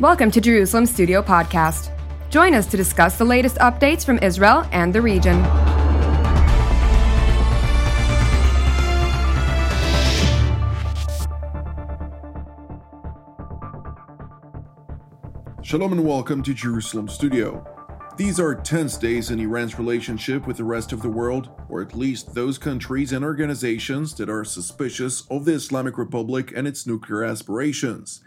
Welcome to Jerusalem Studio Podcast. Join us to discuss the latest updates from Israel and the region. Shalom and welcome to Jerusalem Studio. These are tense days in Iran's relationship with the rest of the world, or at least those countries and organizations that are suspicious of the Islamic Republic and its nuclear aspirations.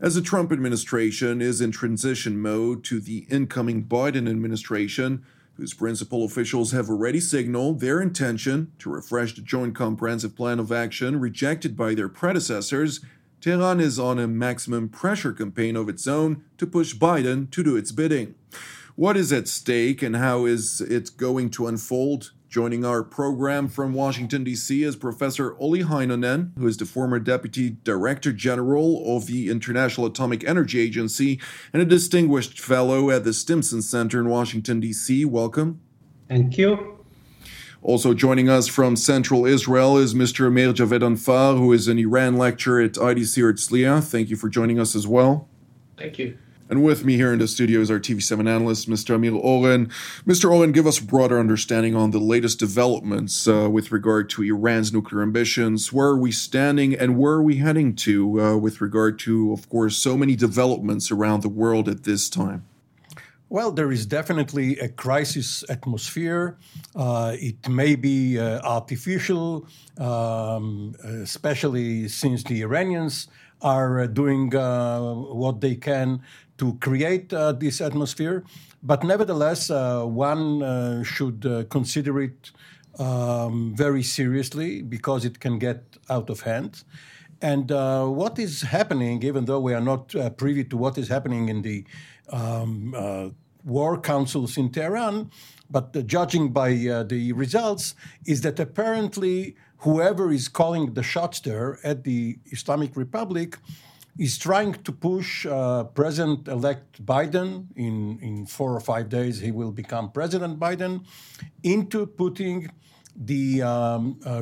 As the Trump administration is in transition mode to the incoming Biden administration, whose principal officials have already signaled their intention to refresh the Joint Comprehensive Plan of Action rejected by their predecessors, Tehran is on a maximum pressure campaign of its own to push Biden to do its bidding. What is at stake and how is it going to unfold? Joining our program from Washington, D.C. is Professor Olli Heinonen, who is the former Deputy Director General of the International Atomic Energy Agency and a distinguished fellow at the Stimson Center in Washington, D.C. Welcome. Thank you. Also joining us from Central Israel is Mr. Amir Javedanfar, who is an Iran lecturer at IDC Herzliya. Thank you for joining us as well. Thank you. And with me here in the studio is our TV7 analyst, Mr. Amir Oren. Mr. Oren, give us a broader understanding on the latest developments with regard to Iran's nuclear ambitions. Where are we standing and where are we heading to with regard to, of course, so many developments around the world at this time? Well, there is definitely a crisis atmosphere. It may be artificial, especially since the Iranians are doing what they can to create this atmosphere. But nevertheless, one should consider it very seriously because it can get out of hand. And what is happening, even though we are not privy to what is happening in the war councils in Tehran, but judging by the results, is that apparently whoever is calling the shots there at the Islamic Republic is trying to push President-elect Biden, in 4 or 5 days he will become President Biden, into putting the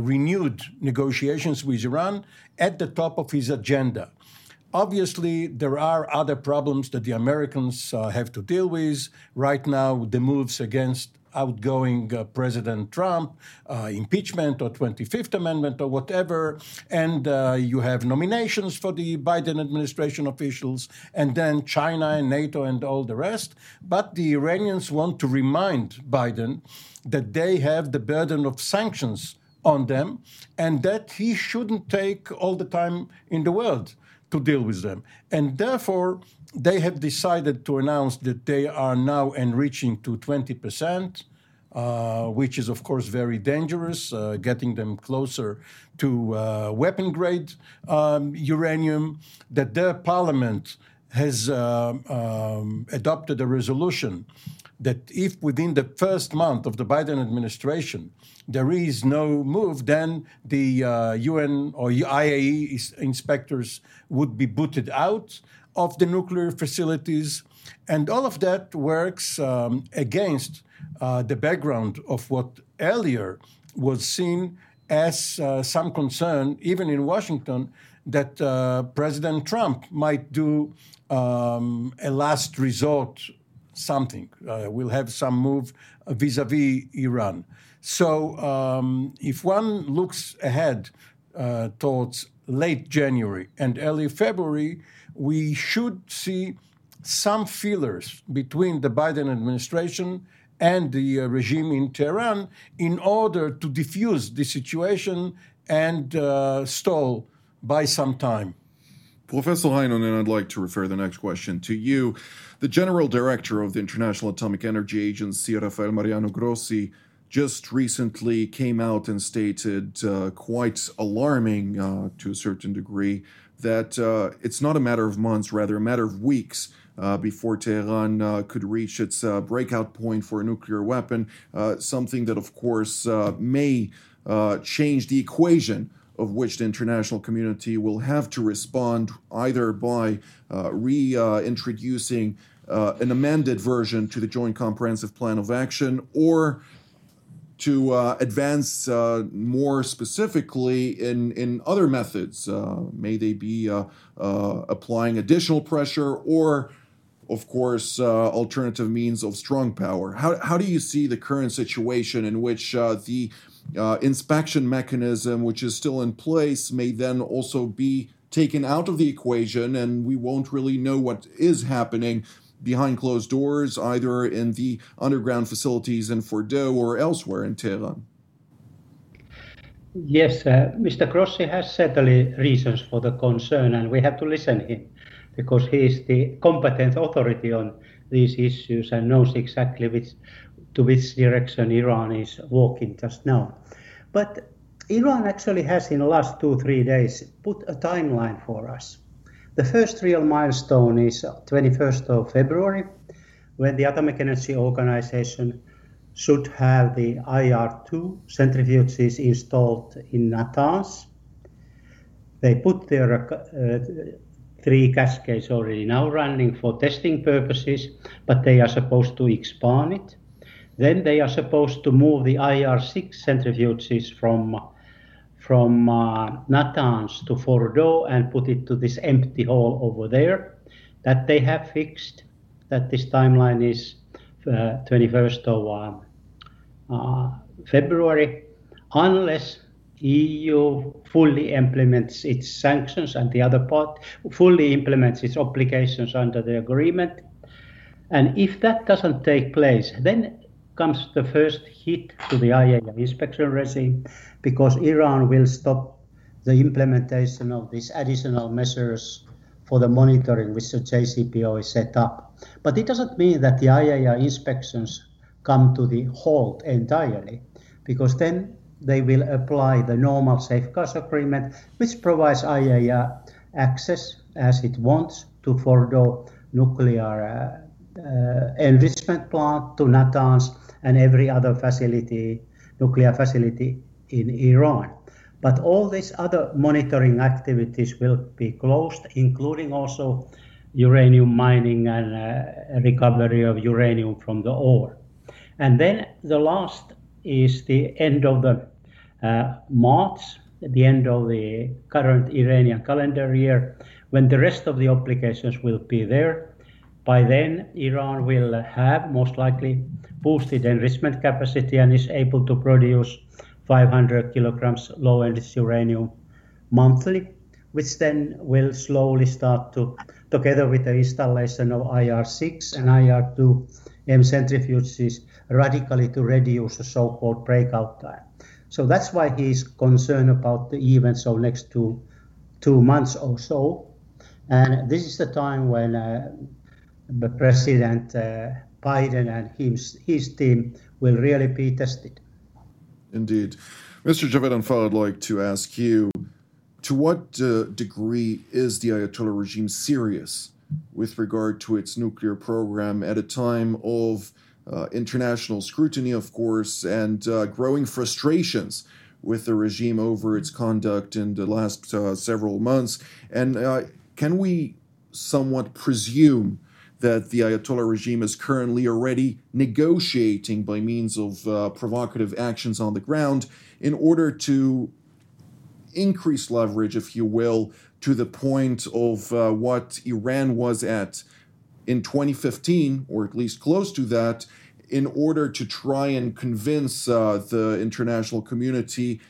renewed negotiations with Iran at the top of his agenda. Obviously, there are other problems that the Americans have to deal with. Right now, the moves against outgoing President Trump, impeachment or 25th Amendment or whatever, and you have nominations for the Biden administration officials, and then China and NATO and all the rest. But the Iranians want to remind Biden that they have the burden of sanctions on them and that he shouldn't take all the time in the world to deal with them. And therefore, they have decided to announce that they are now enriching to 20%, which is, of course, very dangerous, getting them closer to weapon-grade uranium, that their parliament has adopted a resolution that if within the first month of the Biden administration there is no move, then the UN or IAEA inspectors would be booted out of the nuclear facilities. And all of that works against the background of what earlier was seen as some concern, even in Washington, that President Trump might do a last resort something. We'll have some move vis-a-vis Iran. So if one looks ahead towards late January and early February, we should see some feelers between the Biden administration and the regime in Tehran in order to defuse the situation and stall by some time. Professor Heinonen, I'd like to refer the next question to you. The General Director of the International Atomic Energy Agency, Rafael Mariano Grossi, just recently came out and stated quite alarming to a certain degree that it's not a matter of months, rather a matter of weeks before Tehran could reach its breakout point for a nuclear weapon, something that, of course, may change the equation of which the international community will have to respond either by reintroducing an amended version to the Joint Comprehensive Plan of Action or to advance more specifically in other methods. May they be applying additional pressure or, of course, alternative means of strong power. How do you see the current situation in which the inspection mechanism, which is still in place, may then also be taken out of the equation, and we won't really know what is happening behind closed doors, either in the underground facilities in Fordow or elsewhere in Tehran? Yes, Mr. Grossi has certainly reasons for the concern, and we have to listen to him because he is the competent authority on these issues and knows exactly to which direction Iran is walking just now. But Iran actually has, in the last 2-3 days, put a timeline for us. The first real milestone is 21st of February, when the Atomic Energy Organization should have the IR2 centrifuges installed in Natanz. They put their 3 cascades already now running for testing purposes, but they are supposed to expand it. Then they are supposed to move the IR6 centrifuges from Natanz to Fordow and put it to this empty hall over there. That they have fixed, that this timeline is 21st of February, unless EU fully implements its sanctions and the other part fully implements its obligations under the agreement. And if that doesn't take place, then comes the first hit to the IAEA inspection regime, because Iran will stop the implementation of these additional measures for the monitoring which the JCPOA is set up. But it doesn't mean that the IAEA inspections come to the halt entirely, because then they will apply the normal safeguards agreement, which provides IAEA access, as it wants, to Fordow nuclear enrichment plant, to Natanz, and every other facility, nuclear facility in Iran. But all these other monitoring activities will be closed, including also uranium mining and recovery of uranium from the ore. And then the last is the end of the March, the end of the current Iranian calendar year, when the rest of the obligations will be there. By then, Iran will have most likely boosted enrichment capacity and is able to produce 500 kilograms low-enriched uranium monthly, which then will slowly start to, together with the installation of IR6 and IR2M centrifuges, radically to reduce the so-called breakout time. So that's why he's concerned about the events of next two months or so. And this is the time when the President Biden and his team will really be tested. Indeed. Mr. Javedanfar, I'd like to ask you, to what degree is the Ayatollah regime serious with regard to its nuclear program at a time of international scrutiny, of course, and growing frustrations with the regime over its conduct in the last several months? And can we somewhat presume that the Ayatollah regime is currently already negotiating by means of provocative actions on the ground in order to increase leverage, if you will, to the point of what Iran was at in 2015, or at least close to that, in order to try and convince the international community,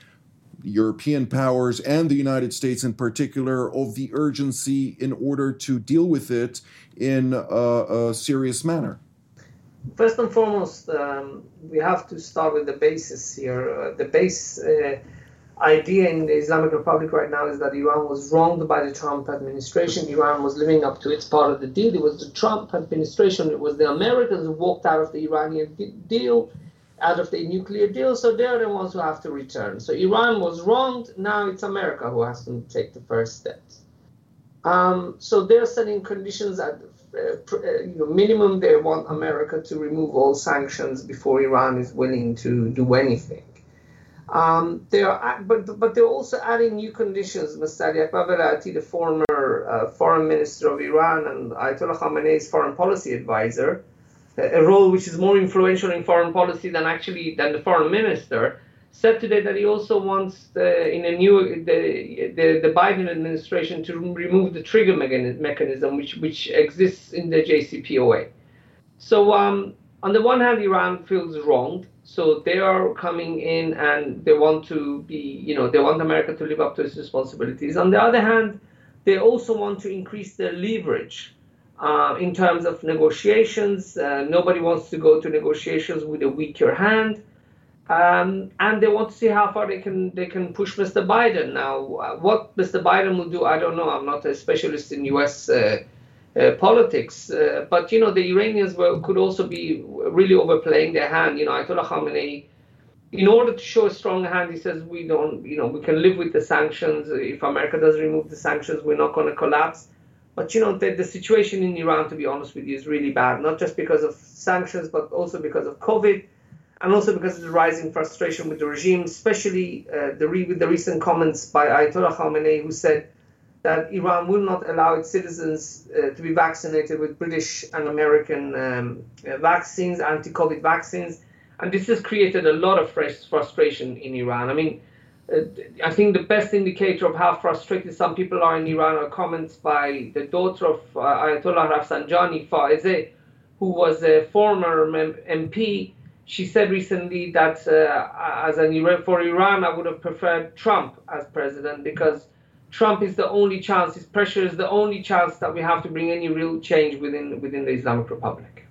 European powers, and the United States in particular, of the urgency in order to deal with it in a serious manner? First and foremost, we have to start with the basis here. The base idea in the Islamic Republic right now is that Iran was wronged by the Trump administration. Iran was living up to its part of the deal. It was the Trump administration, it was the Americans who walked out of the Iranian deal, out of the nuclear deal, so they're the ones who have to return. So Iran was wronged, now it's America who has to take the first steps. So they're setting conditions at minimum. They want America to remove all sanctions before Iran is willing to do anything. But they're also adding new conditions. Masoud Aqa Berati, the former foreign minister of Iran and Ayatollah Khamenei's foreign policy advisor, a role which is more influential in foreign policy than the foreign minister, said today that he also wants the Biden administration to remove the trigger mechanism which exists in the JCPOA. So on the one hand, Iran feels wronged. So they are coming in and they want to be, they want America to live up to its responsibilities. On the other hand, they also want to increase their leverage in terms of negotiations. Nobody wants to go to negotiations with a weaker hand. And they want to see how far they can push Mr. Biden. Now, what Mr. Biden will do, I don't know. I'm not a specialist in U.S. politics, but the Iranians could also be really overplaying their hand. Ayatollah Khamenei, in order to show a strong hand, he says we can live with the sanctions. If America does remove the sanctions, we're not going to collapse. But the situation in Iran, to be honest with you, is really bad. Not just because of sanctions, but also because of COVID. And also because of the rising frustration with the regime, especially with the recent comments by Ayatollah Khamenei, who said that Iran will not allow its citizens to be vaccinated with British and American vaccines, anti-COVID vaccines. And this has created a lot of frustration in Iran. I mean, I think the best indicator of how frustrated some people are in Iran are comments by the daughter of Ayatollah Rafsanjani, Faezeh, who was a former MP. She said recently that for Iran, I would have preferred Trump as president, because Trump is the only chance, his pressure is the only chance that we have to bring any real change within the Islamic Republic.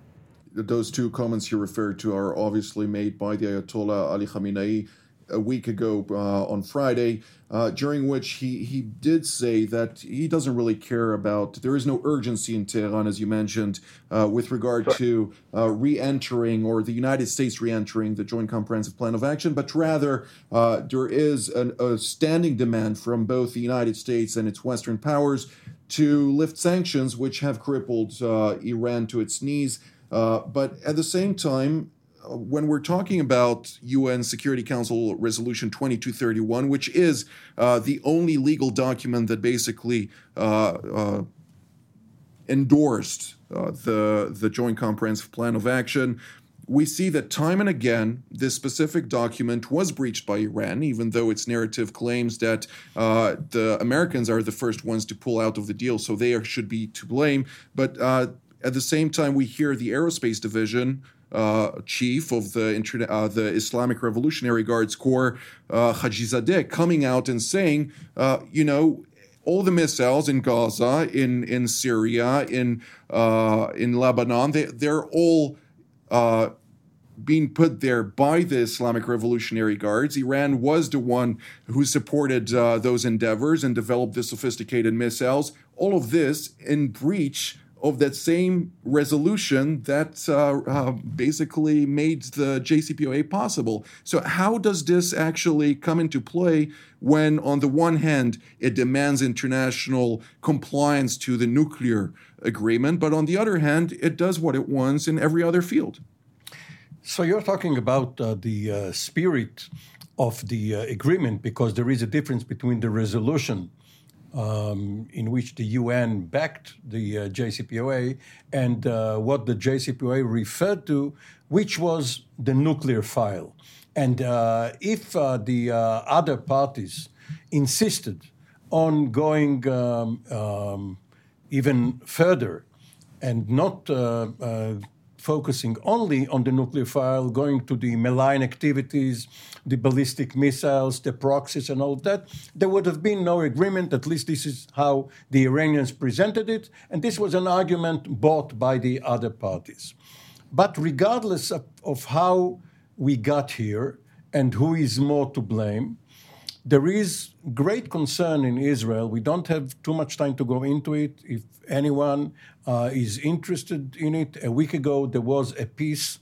Those two comments you referred to are obviously made by the Ayatollah Ali Khamenei a week ago on Friday, during which he did say that he doesn't really care about, there is no urgency in Tehran, as you mentioned, with regard to re-entering or the United States re-entering the Joint Comprehensive Plan of Action, but rather there is a standing demand from both the United States and its Western powers to lift sanctions, which have crippled Iran to its knees. But at the same time, when we're talking about UN Security Council Resolution 2231, which is the only legal document that basically endorsed the Joint Comprehensive Plan of Action, we see that time and again, this specific document was breached by Iran, even though its narrative claims that the Americans are the first ones to pull out of the deal, so they should be to blame. But at the same time, we hear the Aerospace Division chief of the Islamic Revolutionary Guards Corps, Hajizadeh, coming out and saying, all the missiles in Gaza, in Syria, in Lebanon, they're all being put there by the Islamic Revolutionary Guards. Iran was the one who supported those endeavors and developed the sophisticated missiles. All of this in breach of that same resolution that basically made the JCPOA possible. So how does this actually come into play when, on the one hand, it demands international compliance to the nuclear agreement, but on the other hand, it does what it wants in every other field? So you're talking about the spirit of the agreement, because there is a difference between the resolution in which the UN backed the JCPOA and what the JCPOA referred to, which was the nuclear file. And if the other parties insisted on going even further and not focusing only on the nuclear file, going to the malign activities, the ballistic missiles, the proxies and all that, there would have been no agreement. At least this is how the Iranians presented it. And this was an argument bought by the other parties. But regardless of how we got here and who is more to blame, there is great concern in Israel. We don't have too much time to go into it. If anyone is interested in it, a week ago there was a piece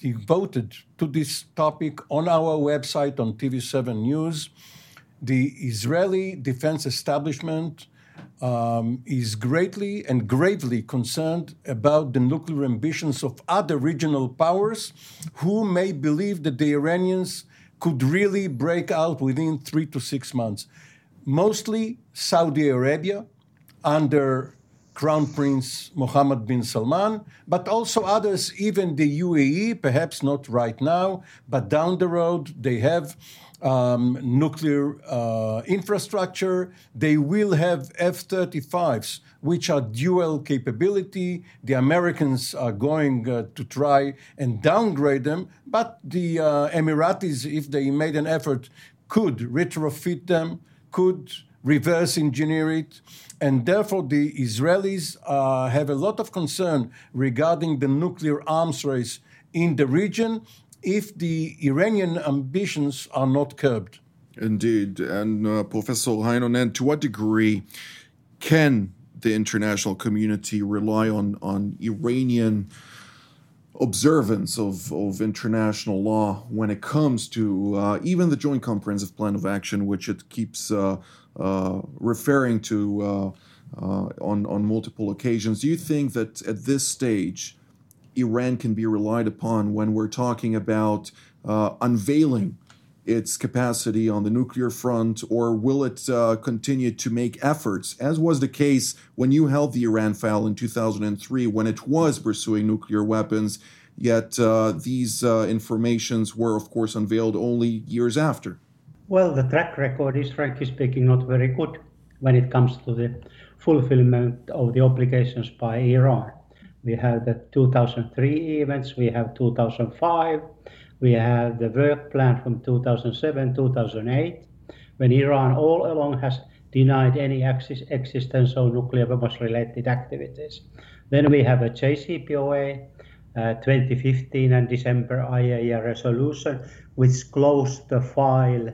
devoted to this topic on our website, on TV7 News. The Israeli defense establishment is greatly and gravely concerned about the nuclear ambitions of other regional powers who may believe that the Iranians could really break out within 3 to 6 months. Mostly Saudi Arabia, under Crown Prince Mohammed bin Salman, but also others, even the UAE, perhaps not right now, but down the road they have nuclear infrastructure. They will have F-35s, which are dual capability. The Americans are going to try and downgrade them, but the Emiratis, if they made an effort, could retrofit them, could reverse engineer it. And therefore, the Israelis have a lot of concern regarding the nuclear arms race in the region if the Iranian ambitions are not curbed. Indeed. And Professor Heinonen, to what degree can the international community rely on Iranian observance of international law when it comes to even the Joint Comprehensive Plan of Action, which it keeps referring to on multiple occasions? Do you think that at this stage, Iran can be relied upon when we're talking about unveiling its capacity on the nuclear front, or will it continue to make efforts, as was the case when you held the Iran file in 2003, when it was pursuing nuclear weapons, yet these informations were, of course, unveiled only years after? Well, the track record is, frankly speaking, not very good when it comes to the fulfillment of the obligations by Iran. We have the 2003 events, we have 2005, we have the work plan from 2007, 2008, when Iran all along has denied any existence of nuclear weapons-related activities. Then we have a JCPOA, 2015 and December IAEA resolution, which closed the file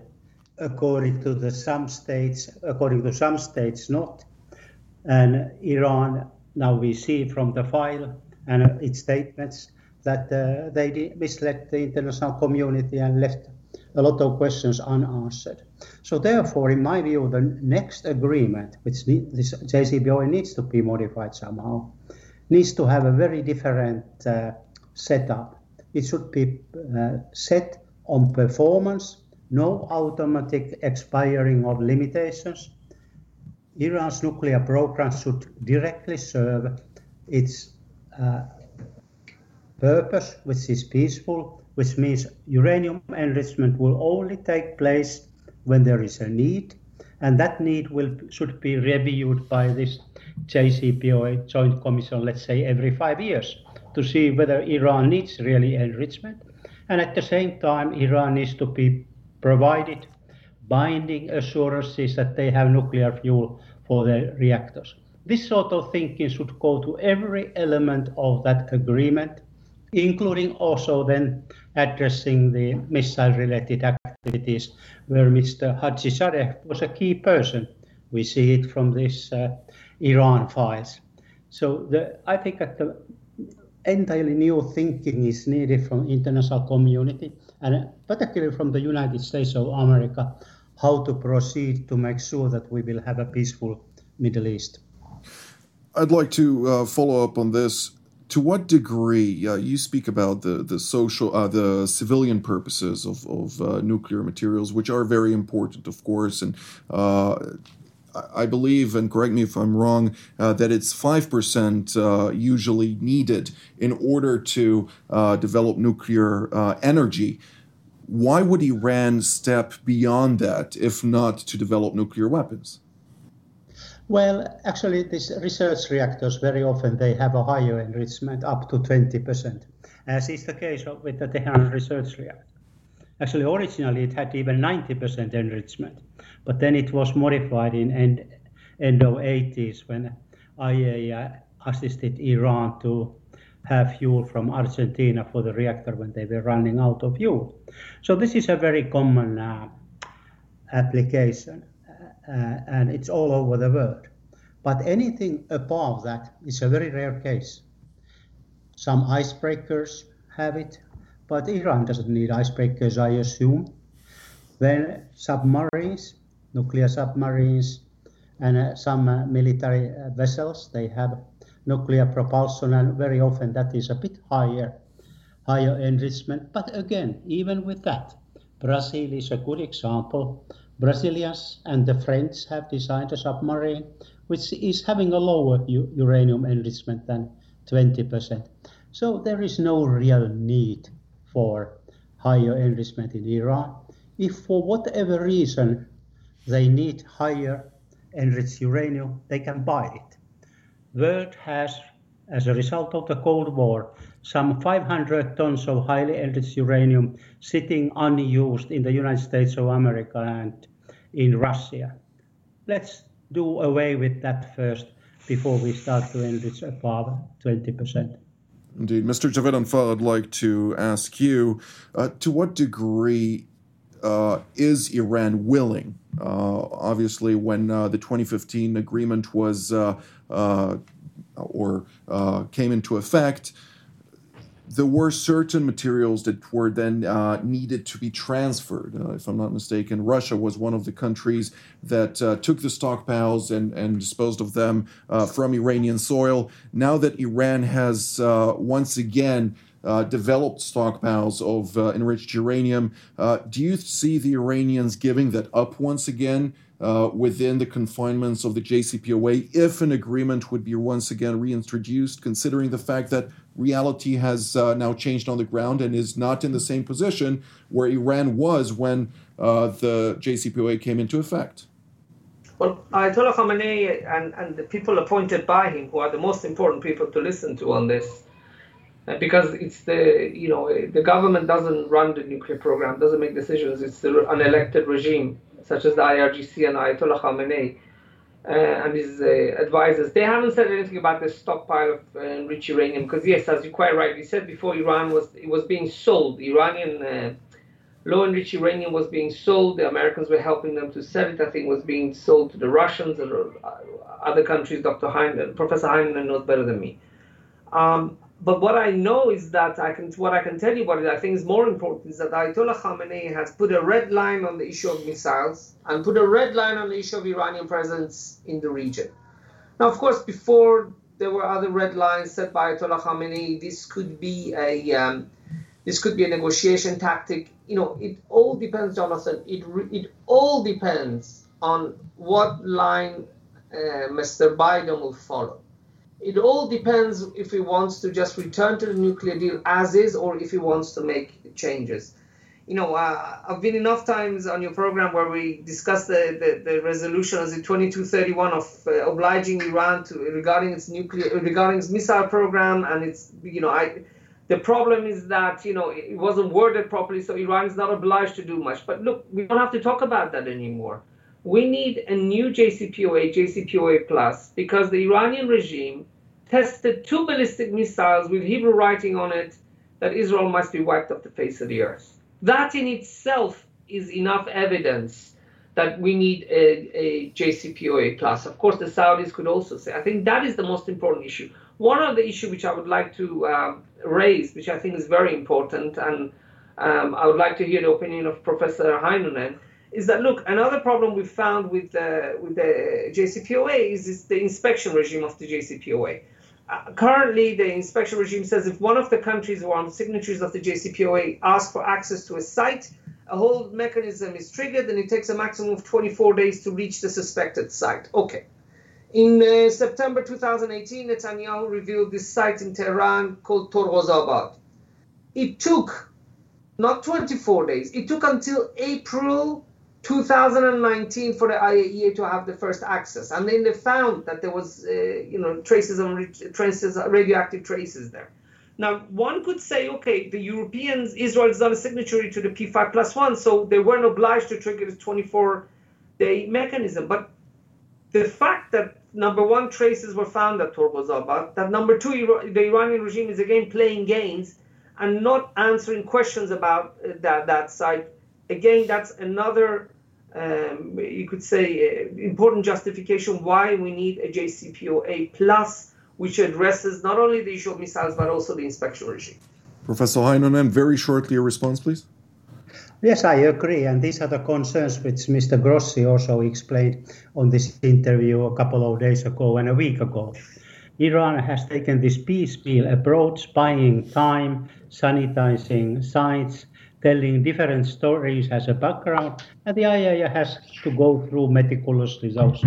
according to some states not, and Iran. Now we see from the file and its statements that they misled the international community and left a lot of questions unanswered. So therefore, in my view, the next agreement, which this JCPOA needs to be modified somehow, needs to have a very different setup. It should be set on performance, no automatic expiring of limitations. Iran's nuclear program should directly serve its purpose, which is peaceful, which means uranium enrichment will only take place when there is a need, and that need should be reviewed by this JCPOA Joint Commission, let's say every 5 years, to see whether Iran needs really enrichment. And at the same time, Iran needs to be provided binding assurances that they have nuclear fuel for their reactors. This sort of thinking should go to every element of that agreement, including also then addressing the missile-related activities, where Mr. Hajizadeh was a key person. We see it from these Iran files. So I think that the entirely new thinking is needed from international community, and particularly from the United States of America, how to proceed to make sure that we will have a peaceful Middle East. I'd like to follow up on this. To what degree, you speak about the civilian purposes of nuclear materials, which are very important, of course, and I believe, and correct me if I'm wrong, that it's 5% usually needed in order to develop nuclear energy. Why would Iran step beyond that, if not to develop nuclear weapons? Well, actually, these research reactors, very often they have a higher enrichment, up to 20%, as is the case with the Tehran research reactor. Actually, originally it had even 90% enrichment, but then it was modified in end of 80s when IAEA assisted Iran to have fuel from Argentina for the reactor when they were running out of fuel. So this is a very common application, and it's all over the world. But anything above that is a very rare case. Some icebreakers have it, but Iran doesn't need icebreakers, I assume. Then submarines, nuclear submarines, and some military vessels, they have nuclear propulsion, and very often that is a bit higher enrichment. But again, even with that, Brazil is a good example. Brazilians and the French have designed a submarine which is having a lower uranium enrichment than 20%. So there is no real need for higher enrichment in Iran. If for whatever reason they need higher enriched uranium, they can buy it. The world has, as a result of the Cold War, some 500 tons of highly enriched uranium sitting unused in the United States of America and in Russia. Let's do away with that first before we start to enrich above 20%. Indeed. Mr. Javedanfar, I'd like to ask you, to what degree is Iran willing? Obviously, when the 2015 agreement was came into effect, there were certain materials that were then needed to be transferred. If I'm not mistaken, Russia was one of the countries that took the stockpiles and disposed of them from Iranian soil. Now that Iran has once again developed stockpiles of enriched uranium, do you see the Iranians giving that up once again within the confinements of the JCPOA if an agreement would be once again reintroduced, considering the fact that reality has now changed on the ground and is not in the same position where Iran was when the JCPOA came into effect? Well, Ayatollah Khamenei and the people appointed by him, who are the most important people to listen to on this, because it's the government doesn't run the nuclear program, doesn't make decisions. It's an unelected regime, such as the IRGC and Ayatollah Khamenei and his advisors. They haven't said anything about this stockpile of enriched uranium because, yes, as you quite rightly said before, it was being sold. Iranian low-enriched uranium was being sold. The Americans were helping them to sell it. I think it was being sold to the Russians and other countries. Professor Heinonen knows better than me. But what I know is that what I can tell you about it, I think is more important, is that Ayatollah Khamenei has put a red line on the issue of missiles and put a red line on the issue of Iranian presence in the region. Now, of course, before there were other red lines set by Ayatollah Khamenei, this could be a negotiation tactic. You know, it all depends, Jonathan. It all depends on what line Mr. Biden will follow. It all depends if he wants to just return to the nuclear deal as is or if he wants to make changes. You know, I've been enough times on your program where we discussed the resolution as in 2231 of obliging Iran regarding its missile program, and it's, you know, the problem is that, you know, it wasn't worded properly, so Iran is not obliged to do much. But look, we don't have to talk about that anymore. We need a new JCPOA, JCPOA Plus, because the Iranian regime tested two ballistic missiles with Hebrew writing on it that Israel must be wiped off the face of the earth. That in itself is enough evidence that we need a JCPOA Plus. Of course, the Saudis could also say. I think that is the most important issue. One other issue which I would like to raise, which I think is very important, and I would like to hear the opinion of Professor Heinonen, is that, look, another problem we found with the JCPOA is the inspection regime of the JCPOA. Currently, the inspection regime says if one of the countries who are signatories of the JCPOA asks for access to a site, a whole mechanism is triggered and it takes a maximum of 24 days to reach the suspected site. Okay. In September 2018, Netanyahu revealed this site in Tehran called Turquzabad. It took not 24 days. It took until April 2019 for the IAEA to have the first access, and then they found that there was, radioactive traces there. Now, one could say, okay, the Europeans, Israel is not a signatory to the P5+1, so they weren't obliged to trigger the 24-day mechanism. But the fact that, number one, traces were found at Turquzabad, that number two, the Iranian regime is again playing games and not answering questions about that site. Again, that's another, you could say, important justification why we need a JCPOA Plus, which addresses not only the issue of missiles, but also the inspection regime. Professor Heinonen, very shortly, your response, please. Yes, I agree. And these are the concerns which Mr. Grossi also explained on this interview a couple of days ago and a week ago. Iran has taken this peace deal approach, buying time, sanitizing sites, telling different stories as a background, and the IAEA has to go through meticulously those.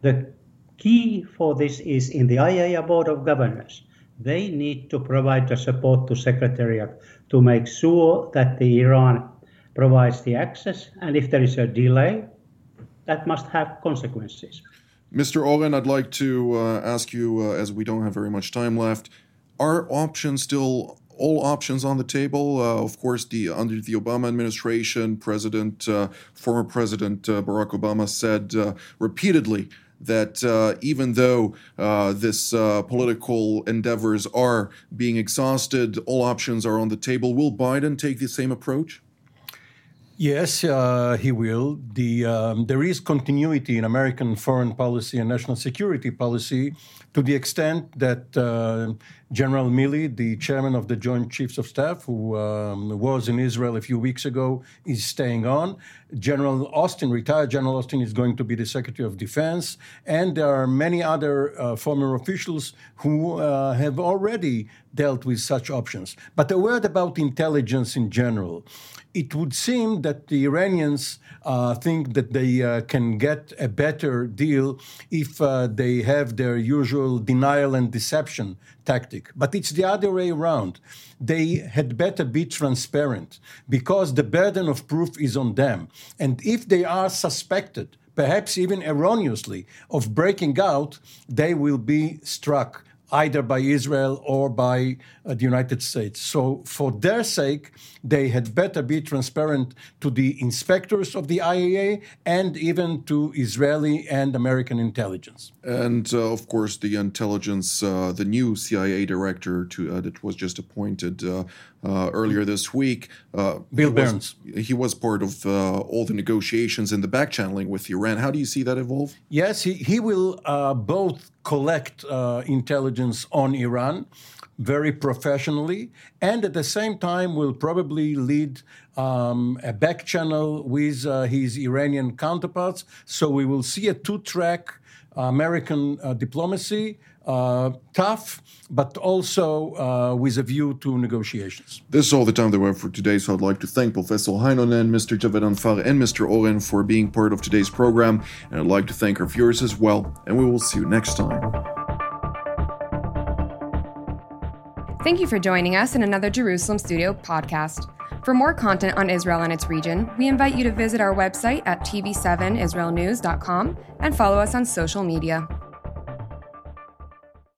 The Key for this is in the IAEA Board of Governors. They need to provide the support to Secretariat to make sure that the Iran provides the access, and if there is a delay, that must have consequences. Mr. Oren, I'd like to ask you, as we don't have very much time left, are options still all options on the table? Of course, under the Obama administration, former President Barack Obama said repeatedly that even though this political endeavors are being exhausted, all options are on the table. Will Biden take the same approach? Yes, he will. There is continuity in American foreign policy and national security policy to the extent that General Milley, the chairman of the Joint Chiefs of Staff, who was in Israel a few weeks ago, is staying on. Retired General Austin is going to be the Secretary of Defense. And there are many other former officials who have already dealt with such options. But a word about intelligence in general. It would seem that the Iranians think that they can get a better deal if they have their usual denial and deception tactic. But it's the other way around. They had better be transparent because the burden of proof is on them. And if they are suspected, perhaps even erroneously, of breaking out, they will be struck either by Israel or by the United States. So for their sake, they had better be transparent to the inspectors of the IAEA and even to Israeli and American intelligence. And, of course, the intelligence, the new CIA director that was just appointed earlier this week. Bill Burns. He was part of all the negotiations and the back-channeling with Iran. How do you see that evolve? Yes, he will both collect intelligence on Iran very professionally, and at the same time will probably lead a back channel with his Iranian counterparts. So we will see a two-track American diplomacy, tough, but also with a view to negotiations. This is all the time that we have for today, so I'd like to thank Professor Heinonen, Mr. Javedanfar, and Mr. Oren for being part of today's program, and I'd like to thank our viewers as well, and we will see you next time. Thank you for joining us in another Jerusalem Studio podcast. For more content on Israel and its region, we invite you to visit our website at tv7israelnews.com and follow us on social media.